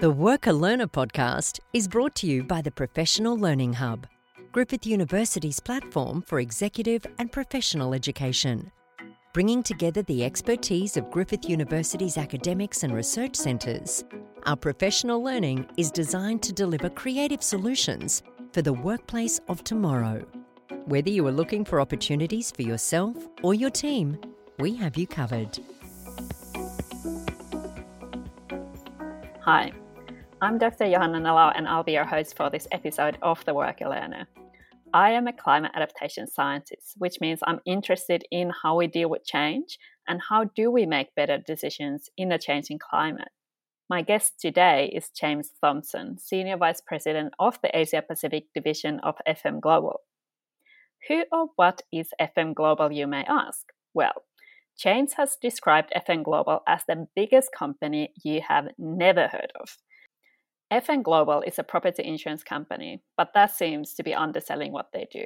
The Worker Learner podcast is brought to you by the Professional Learning Hub, Griffith University's platform for executive and professional education, bringing together the expertise of Griffith University's academics and research centres. Our professional learning is designed to deliver creative solutions for the workplace of tomorrow. Whether you are looking for opportunities for yourself or your team, we have you covered. Hi. I'm Dr. Johanna Nalau and I'll be your host for this episode of The Worker Learner. I am a climate adaptation scientist, which means I'm interested in how we deal with change and how do we make better decisions in a changing climate. My guest today is James Thompson, Senior Vice President of the Asia Pacific Division of FM Global. Who or what is FM Global, you may ask? Well, James has described FM Global as the biggest company you have never heard of. FM Global is a property insurance company, but that seems to be underselling what they do.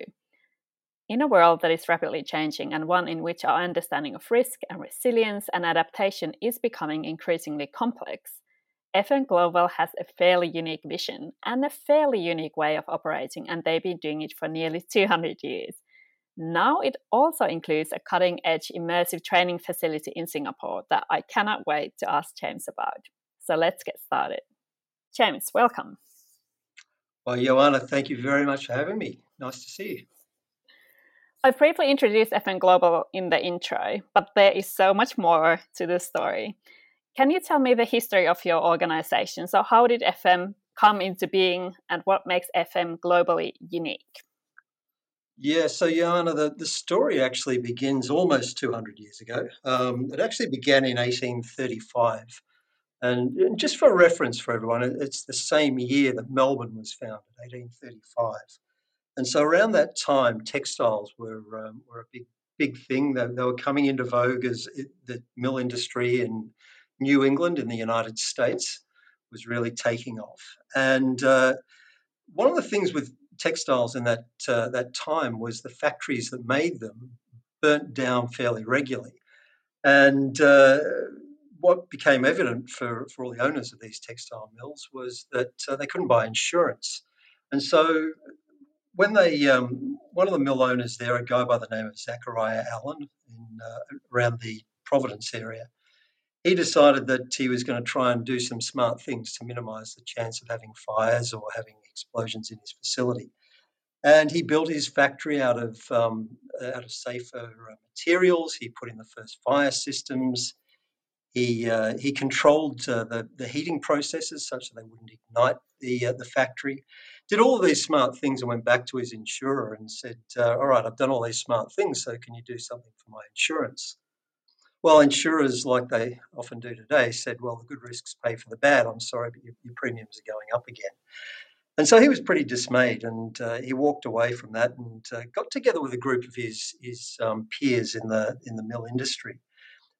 In a world that is rapidly changing and one in which our understanding of risk and resilience and adaptation is becoming increasingly complex, FM Global has a fairly unique vision and a fairly unique way of operating, and they've been doing it for nearly 200 years. Now it also includes a cutting-edge immersive training facility in Singapore that I cannot wait to ask James about. So let's get started. James, welcome. Well, Johanna, thank you very much for having me. Nice to see you. I've briefly introduced FM Global in the intro, but there is so much more to the story. Can you tell me the history of your organization? So how did FM come into being and what makes FM globally unique? Yeah, so Johanna, the story actually begins almost 200 years ago. It actually began in 1835. And just for reference for everyone, it's the same year that Melbourne was founded, 1835. And so around that time, textiles were a big thing. They were coming into vogue as the mill industry in New England in the United States was really taking off. And one of the things with textiles in that time was the factories that made them burnt down fairly regularly. And what became evident for all the owners of these textile mills was that they couldn't buy insurance. And so when they, one of the mill owners there, a guy by the name of Zachariah Allen in around the Providence area, he decided that he was going to try and do some smart things to minimise the chance of having fires or having explosions in his facility. And he built his factory out of safer materials. He put in the first fire systems. He controlled the heating processes such that they wouldn't ignite the factory. Did all of these smart things and went back to his insurer and said, all right, I've done all these smart things, so can you do something for my insurance? Well, insurers, like they often do today, said, well, the good risks pay for the bad. I'm sorry, but your premiums are going up again. And so he was pretty dismayed, and he walked away from that and got together with a group of his peers in the mill industry.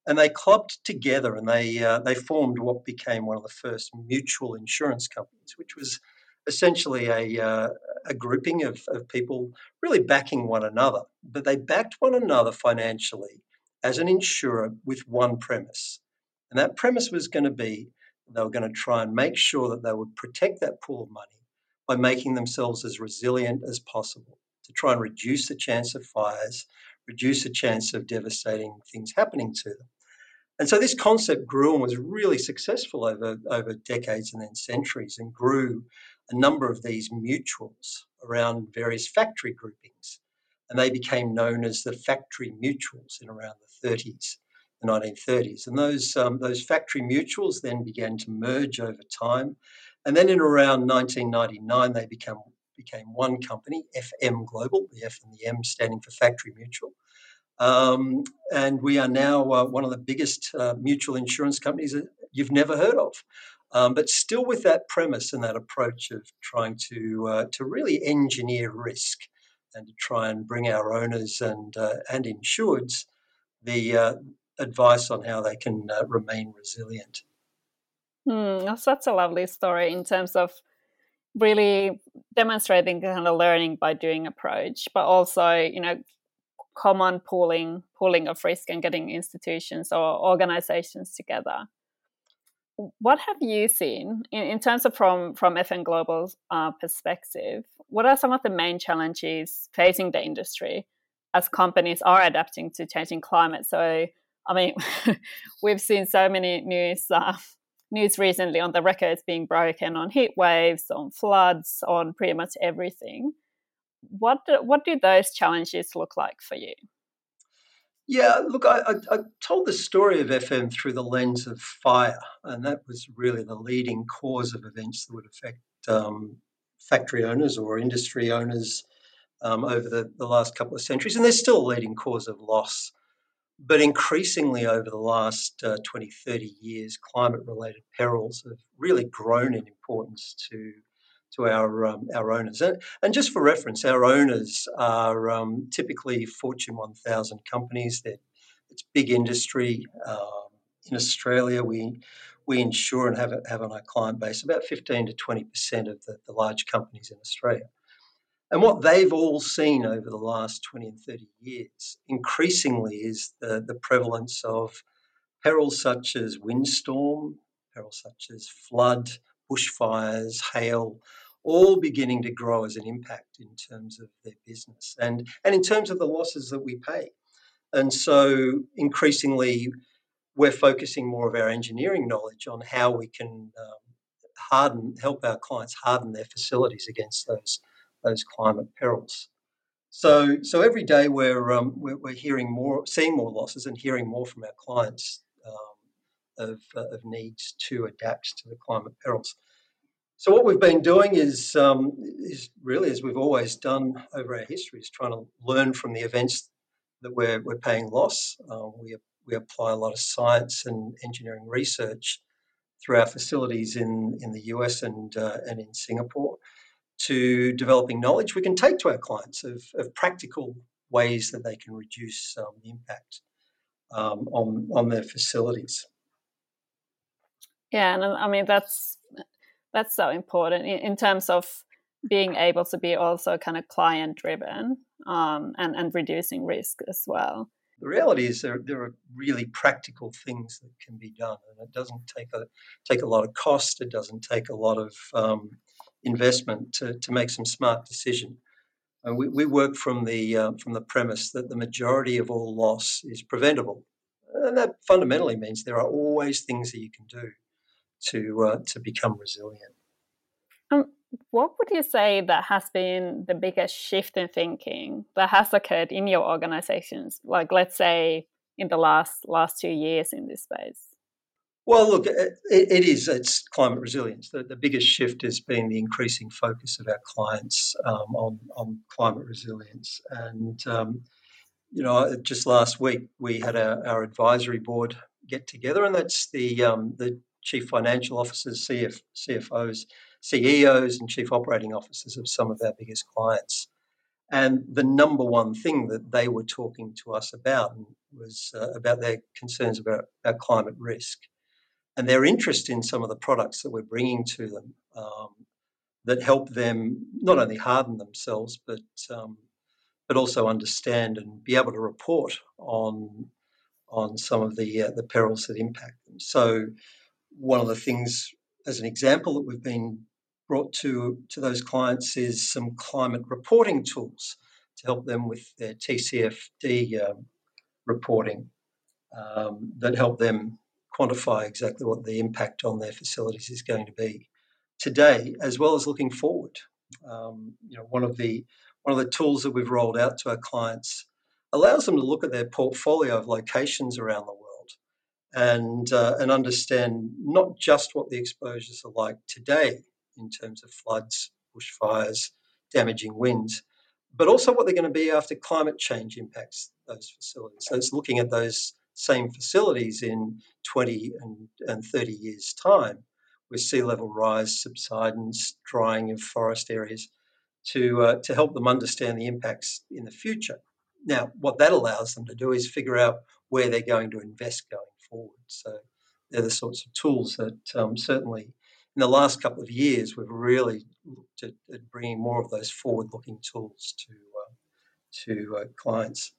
And they clubbed together and they formed what became one of the first mutual insurance companies, which was essentially a grouping of people really backing one another. But they backed one another financially as an insurer with one premise. And that premise was going to be they were going to try and make sure that they would protect that pool of money by making themselves as resilient as possible to try and reduce the chance of fires, reduce the chance of devastating things happening to them. And so this concept grew and was really successful over decades and then centuries, and grew a number of these mutuals around various factory groupings. And they became known as the factory mutuals in around the 30s, the 1930s. And those factory mutuals then began to merge over time. And then in around 1999, they became one company, FM Global, the F and the M standing for factory mutual. And we are now one of the biggest mutual insurance companies that you've never heard of. But still with that premise and that approach of trying to really engineer risk and to try and bring our owners and insureds the advice on how they can remain resilient. That's such a lovely story in terms of really demonstrating kind of learning by doing approach, but also, common pooling of risk and getting institutions or organizations together. What have you seen in terms of from FM Global's perspective? What are some of the main challenges facing the industry as companies are adapting to changing climate? So, I mean, we've seen so many news recently on the records being broken on heat waves, on floods, on pretty much everything. What do those challenges look like for you? Yeah, look, I told the story of FM through the lens of fire, and that was really the leading cause of events that would affect factory owners or industry owners over the last couple of centuries, and they're still a leading cause of loss. But increasingly over the last 20, 30 years, climate-related perils have really grown in importance to our owners. And just for reference, our owners are typically Fortune 1000 companies. It's big industry. In Australia, we insure and have on our client base about 15 to 20% of the large companies in Australia. And what they've all seen over the last 20 and 30 years increasingly is the prevalence of perils such as windstorm, perils such as flood, bushfires, hail, all beginning to grow as an impact in terms of their business and in terms of the losses that we pay. And so increasingly we're focusing more of our engineering knowledge on how we can help our clients harden their facilities against those climate perils. So every day we're seeing more losses and hearing more from our clients of needs to adapt to the climate perils. So what we've been doing is really, as we've always done over our history, is trying to learn from the events that we're paying loss. We apply a lot of science and engineering research through our facilities in the US and in Singapore, to developing knowledge we can take to our clients of practical ways that they can reduce the impact on their facilities. Yeah, and I mean that's so important in terms of being able to be also kind of client-driven and reducing risk as well. The reality is there are really practical things that can be done, and it doesn't take a lot of cost. It doesn't take a lot of investment to make some smart decision. And we work from the premise that the majority of all loss is preventable, and that fundamentally means there are always things that you can do to become resilient. What would you say that has been the biggest shift in thinking that has occurred in your organizations, like let's say in the last 2 years in this space? Well, look, it's climate resilience. The biggest shift has been the increasing focus of our clients on climate resilience. And, just last week we had our advisory board get together, and that's the chief financial officers, CFOs, CEOs and chief operating officers of some of our biggest clients. And the number one thing that they were talking to us about was about their concerns about climate risk, and their interest in some of the products that we're bringing to them that help them not only harden themselves, but also understand and be able to report on some of the perils that impact them. So one of the things, as an example, that we've been brought to those clients is some climate reporting tools to help them with their TCFD reporting that help them quantify exactly what the impact on their facilities is going to be today, as well as looking forward. One of the tools that we've rolled out to our clients allows them to look at their portfolio of locations around the world and understand not just what the exposures are like today in terms of floods, bushfires, damaging winds, but also what they're going to be after climate change impacts those facilities. So it's looking at those same facilities in 20 and 30 years' time, with sea level rise, subsidence, drying of forest areas, to help them understand the impacts in the future. Now, what that allows them to do is figure out where they're going to invest going forward. So they're the sorts of tools that certainly in the last couple of years we've really looked at bringing more of those forward-looking tools to clients.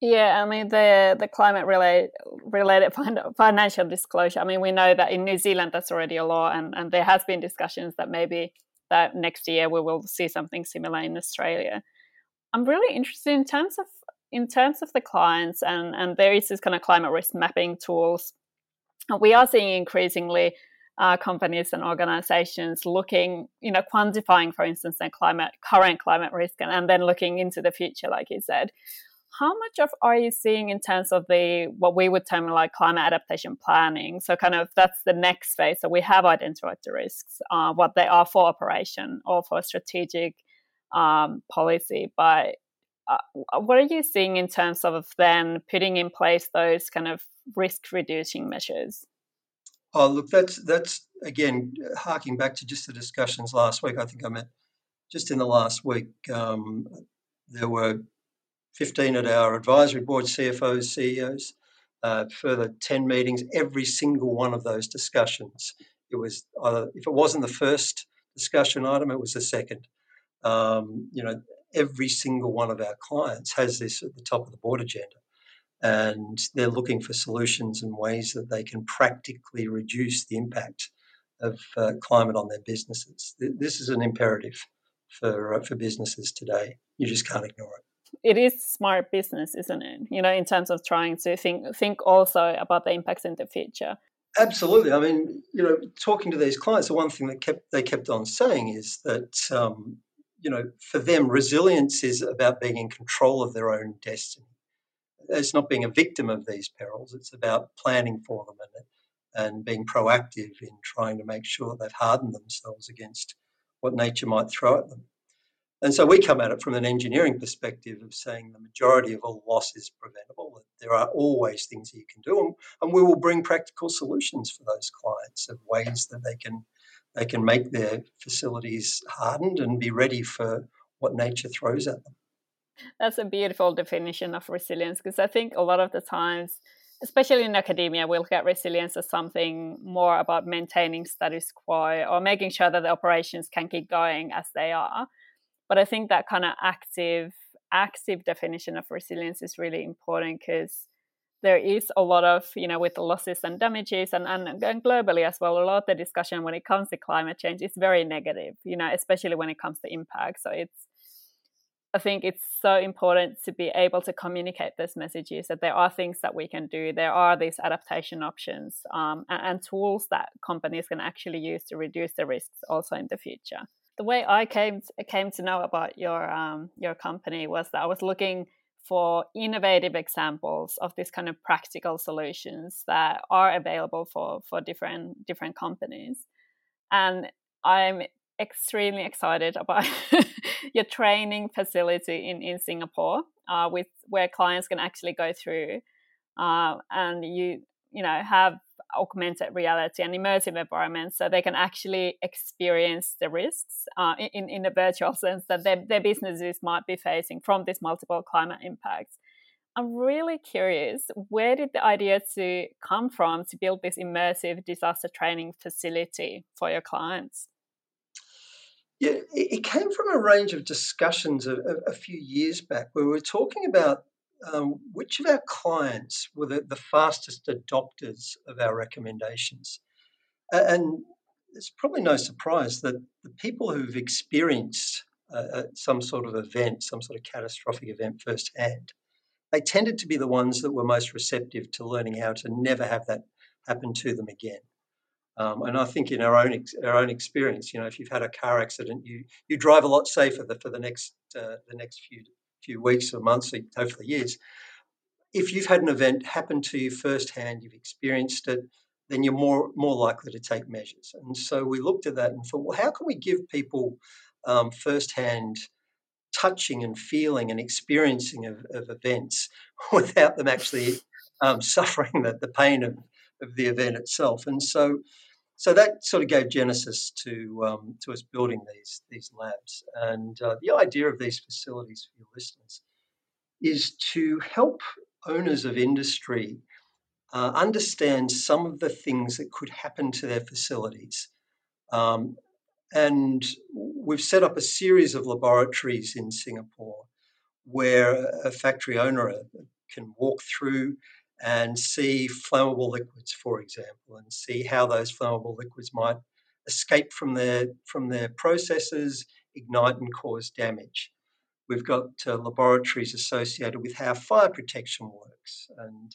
Yeah, I mean, the climate-related financial disclosure, I mean, we know that in New Zealand that's already a law, and there has been discussions that maybe that next year we will see something similar in Australia. I'm really interested in terms of the clients, and there is this kind of climate risk mapping tools. We are seeing increasingly companies and organizations looking, you know, quantifying, for instance, their current climate risk, and then looking into the future, like you said. How much of are you seeing in terms of what we would term like climate adaptation planning? So kind of that's the next phase. So we have identified the risks, what they are for operation or for strategic policy. But what are you seeing in terms of then putting in place those kind of risk reducing measures? Oh, look, that's again, harking back to just the discussions last week. I think I met just in the last week, there were 15 at our advisory board, CFOs, CEOs, further 10 meetings. Every single one of those discussions, it was either, if it wasn't the first discussion item, it was the second. You know, every single one of our clients has this at the top of the board agenda, and they're looking for solutions and ways that they can practically reduce the impact of climate on their businesses. This is an imperative for businesses today. You just can't ignore it. It is smart business, isn't it? You know, in terms of trying to think also about the impacts in the future. Absolutely. I mean, you know, talking to these clients, the one thing that they kept on saying is that, you know, for them, resilience is about being in control of their own destiny. It's not being a victim of these perils. It's about planning for them and being proactive in trying to make sure they've hardened themselves against what nature might throw at them. And so we come at it from an engineering perspective of saying the majority of all loss is preventable. There are always things that you can do, and we will bring practical solutions for those clients of ways that they can make their facilities hardened and be ready for what nature throws at them. That's a beautiful definition of resilience, because I think a lot of the times, especially in academia, we look at resilience as something more about maintaining status quo or making sure that the operations can keep going as they are. But I think that kind of active definition of resilience is really important, because there is a lot of, you know, with the losses and damages and globally as well, a lot of the discussion when it comes to climate change is very negative, you know, especially when it comes to impact. So I think it's so important to be able to communicate those messages that there are things that we can do. There are these adaptation options and tools that companies can actually use to reduce the risks also in the future. The way I came to know about your company was that I was looking for innovative examples of this kind of practical solutions that are available for different companies, and I'm extremely excited about your training facility in Singapore, where clients can actually go through, and you know, have augmented reality and immersive environments, so they can actually experience the risks in a virtual sense that their businesses might be facing from these multiple climate impacts. I'm really curious, where did the idea to come from to build this immersive disaster training facility for your clients? Yeah, it came from a range of discussions a few years back where we were talking about which of our clients were the fastest adopters of our recommendations. And it's probably no surprise that the people who've experienced some sort of event, some sort of catastrophic event firsthand, they tended to be the ones that were most receptive to learning how to never have that happen to them again. And I think in our own experience, you know, if you've had a car accident, you drive a lot safer for the next few weeks or months, hopefully years. If you've had an event happen to you firsthand, you've experienced it, then you're more likely to take measures. And so we looked at that and thought, well, how can we give people firsthand touching and feeling and experiencing of events without them actually suffering the pain of the event itself? And so that sort of gave genesis to us building these labs. And the idea of these facilities for your listeners is to help owners of industry understand some of the things that could happen to their facilities. And we've set up a series of laboratories in Singapore where a factory owner, a can walk through and see flammable liquids, for example, and see how those flammable liquids might escape from their processes, ignite and cause damage. We've got laboratories associated with how fire protection works, and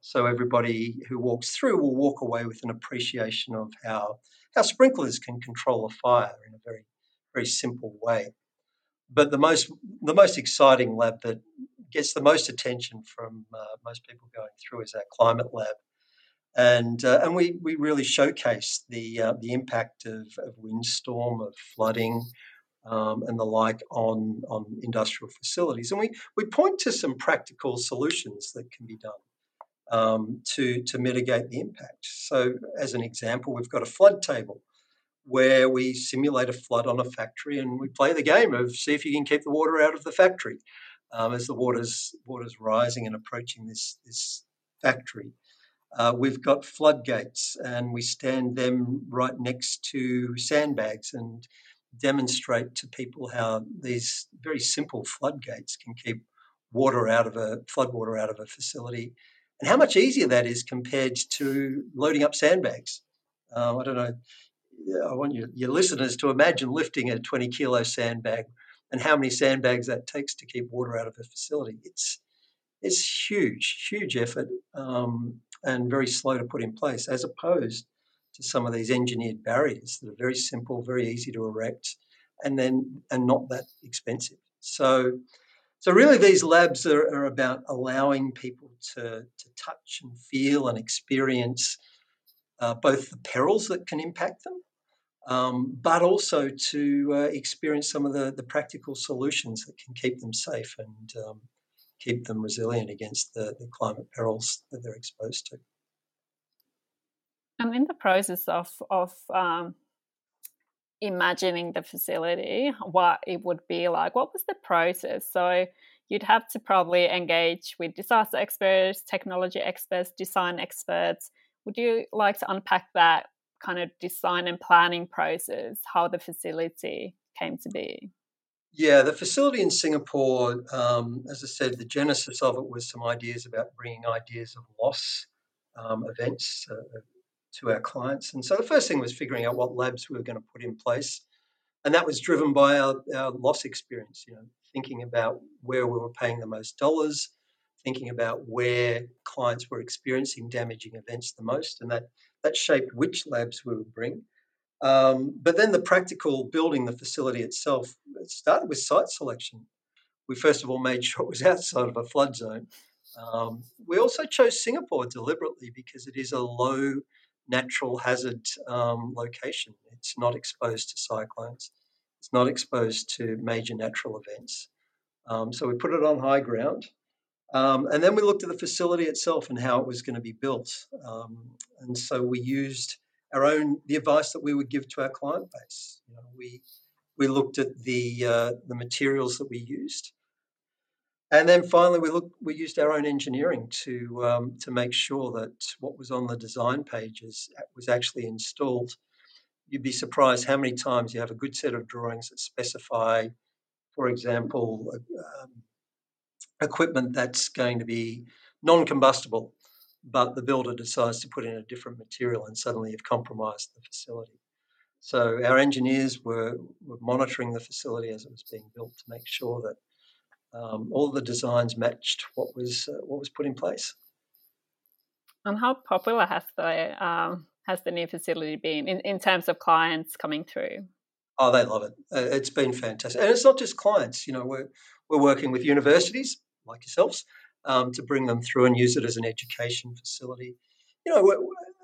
so everybody who walks through will walk away with an appreciation of how sprinklers can control a fire in a very, very simple way. But the most exciting lab that gets the most attention from most people going through is our climate lab, and we really showcase the impact of windstorm, of flooding, and the like on industrial facilities, and we point to some practical solutions that can be done to mitigate the impact. So, as an example, we've got a flood table where we simulate a flood on a factory, and we play the game of see if you can keep the water out of the factory as the water's rising and approaching this factory. We've got floodgates, and we stand them right next to sandbags and demonstrate to people how these very simple floodgates can keep flood water out of a facility, and how much easier that is compared to loading up sandbags. I don't know. I want your listeners to imagine lifting a 20-kilo sandbag and how many sandbags that takes to keep water out of a facility. It's huge effort and very slow to put in place, as opposed to some of these engineered barriers that are very simple, very easy to erect, and not that expensive. So really these labs are about allowing people to touch and feel and experience both the perils that can impact them, but also to experience some of the practical solutions that can keep them safe and keep them resilient against the climate perils that they're exposed to. I'm in the process of imagining the facility, what it would be like. What was the process? So you'd have to probably engage with disaster experts, technology experts, design experts. Would you like to unpack that kind of design and planning process, how the facility came to be? Yeah, the facility in Singapore, as I said, the genesis of it was some ideas about bringing ideas of loss events to our clients. And so the first thing was figuring out what labs we were going to put in place. And that was driven by our loss experience, thinking about where we were paying the most dollars, thinking about where clients were experiencing damaging events the most, and that shaped which labs we would bring. But then the practical building the facility itself, it started with site selection. We first of all made sure it was outside of a flood zone. We also chose Singapore deliberately because it is a low natural hazard location. It's not exposed to cyclones. It's not exposed to major natural events. So we put it on high ground. And then we looked at the facility itself and how it was going to be built. And so we used the advice that we would give to our client base. We looked at the materials that we used. And then finally, we used our own engineering to make sure that what was on the design pages was actually installed. You'd be surprised how many times you have a good set of drawings that specify, for example, equipment that's going to be non-combustible, but the builder decides to put in a different material and suddenly you've compromised the facility. So our engineers were monitoring the facility as it was being built to make sure that all the designs matched what was put in place. And how popular has the new facility been in terms of clients coming through? Oh, they love it. It's been fantastic. And it's not just clients. We're working with universities like yourselves to bring them through and use it as an education facility.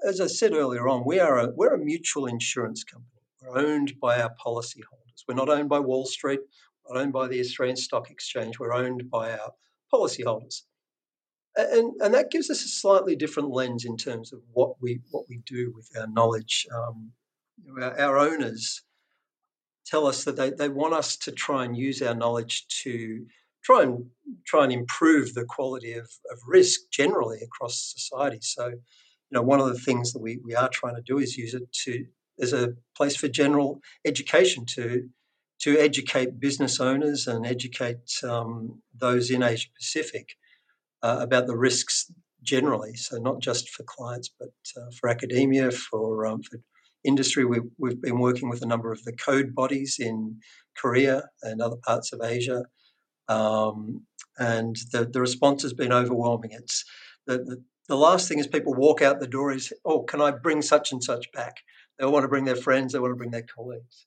As I said earlier on, we're a mutual insurance company. We're owned by our policyholders. We're not owned by Wall Street, not owned by the Australian Stock Exchange. We're owned by our policyholders. And that gives us a slightly different lens in terms of what we do with our knowledge. Our owners tell us that they want us to try and use our knowledge to try and improve the quality of risk generally across society. So, one of the things that we are trying to do is use it as a place for general education to educate business owners and educate those in Asia Pacific about the risks generally, so not just for clients, but for academia, for industry. We've been working with a number of the code bodies in Korea and other parts of Asia, and the response has been overwhelming. It's the last thing is people walk out the door is, oh, can I bring such and such back? They all want to bring their friends, they want to bring their colleagues.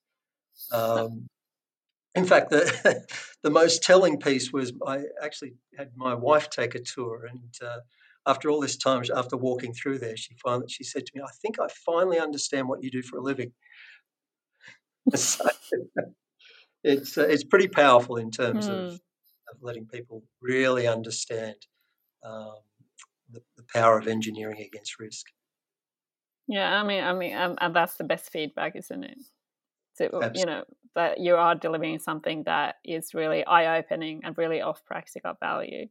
In fact, the most telling piece was I actually had my wife take a tour, and after all this time, after walking through there, she said to me, I think I finally understand what you do for a living. So, it's pretty powerful in terms of letting people really understand the power of engineering against risk. Yeah, I mean, and that's the best feedback, isn't it? So, absolutely. You know, that you are delivering something that is really eye-opening and really of practical value.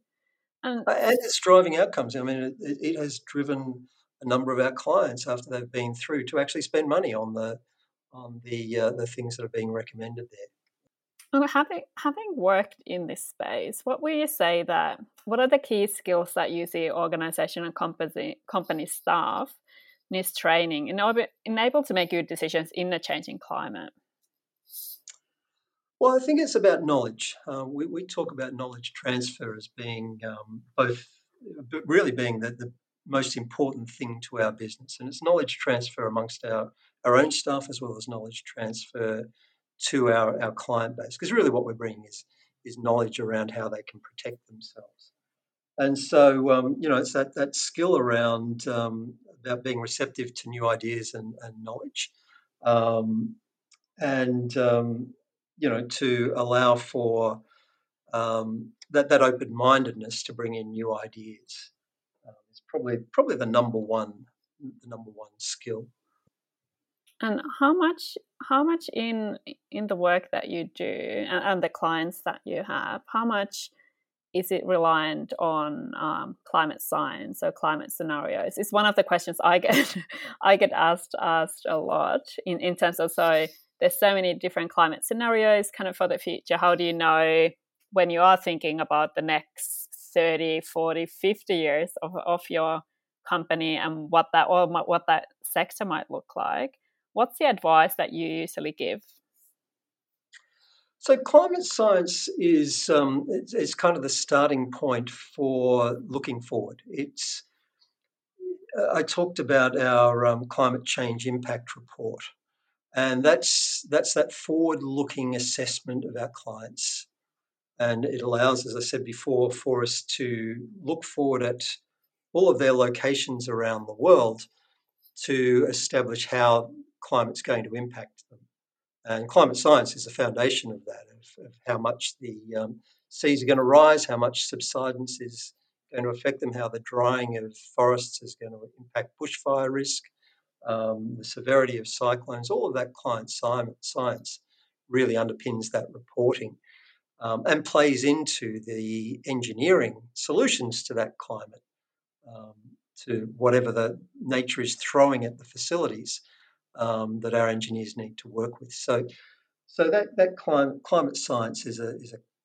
And it's driving outcomes. I mean, it has driven a number of our clients after they've been through to actually spend money on the things that are being recommended there. And having worked in this space, what are the key skills that you see organisation and company staff needs training in order enabled to make good decisions in a changing climate? Well, I think it's about knowledge. We talk about knowledge transfer as being the most important thing to our business. And it's knowledge transfer amongst our own staff as well as knowledge transfer to our client base, because really what we're bringing is knowledge around how they can protect themselves. And so, it's that skill around about being receptive to new ideas and knowledge to allow for that open-mindedness to bring in new ideas. It's probably the number one skill. And how much in the work that you do and the clients that you have, how much is it reliant on climate science or climate scenarios? It's one of the questions I get asked a lot in terms of, so there's so many different climate scenarios kind of for the future. How do you know when you are thinking about the next 30, 40, 50 years of your company and what that sector might look like? What's the advice that you usually give? So climate science is it's kind of the starting point for looking forward. I talked about our climate change impact report. And that's that forward-looking assessment of our clients. And it allows, as I said before, for us to look forward at all of their locations around the world to establish how climate's going to impact them. And climate science is the foundation of that, of how much the seas are going to rise, how much subsidence is going to affect them, how the drying of forests is going to impact bushfire risk. The severity of cyclones, all of that client science really underpins that reporting and plays into the engineering solutions to that climate, to whatever the nature is throwing at the facilities that our engineers need to work with. So that climate science is a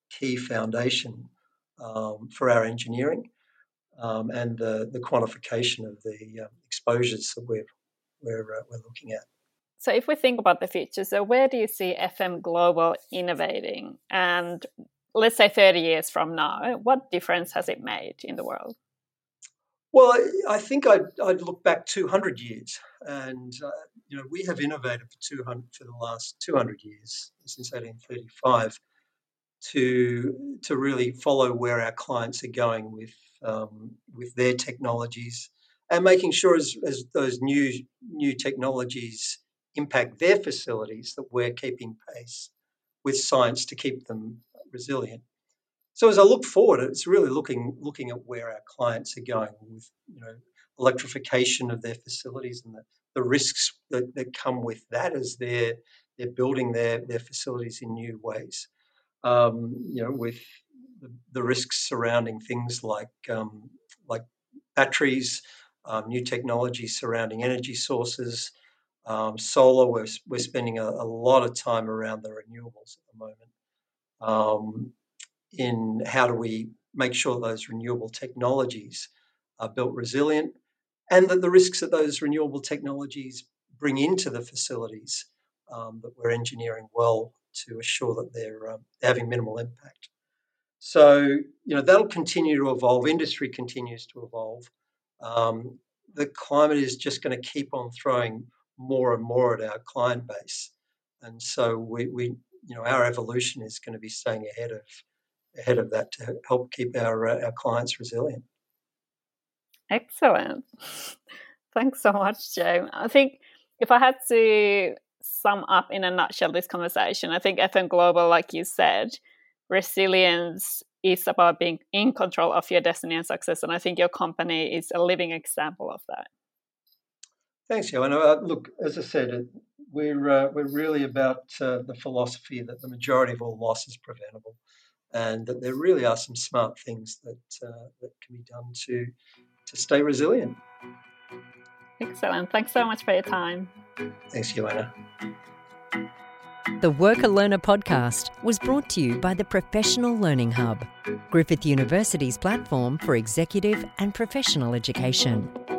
key foundation for our engineering and the quantification of the exposures that we're looking at. So if we think about the future, so where do you see FM Global innovating? And let's say 30 years from now, what difference has it made in the world? Well, I think I'd look back 200 years. And, we have innovated for the last 200 years, since 1835, to really follow where our clients are going with their technologies, and making sure as those new technologies impact their facilities that we're keeping pace with science to keep them resilient. So as I look forward, it's really looking at where our clients are going with electrification of their facilities and the risks that come with that as they're building their facilities in new ways. With the risks surrounding things like batteries. New technology surrounding energy sources, solar. We're spending a lot of time around the renewables at the moment. In how do we make sure those renewable technologies are built resilient and that the risks that those renewable technologies bring into the facilities that we're engineering well to assure that they're having minimal impact. So, that'll continue to evolve. Industry continues to evolve. The climate is just going to keep on throwing more and more at our client base. And so we our evolution is going to be staying ahead of that to help keep our clients resilient. Excellent. Thanks so much, James. I think if I had to sum up in a nutshell this conversation, I think FM Global, like you said, resilience is about being in control of your destiny and success. And I think your company is a living example of that. Thanks, Johanna. Look, as I said, we're really about the philosophy that the majority of all loss is preventable, and that there really are some smart things that can be done to stay resilient. Excellent. Thanks so much for your time. Thanks, Johanna. The Worker Learner podcast was brought to you by the Professional Learning Hub, Griffith University's platform for executive and professional education.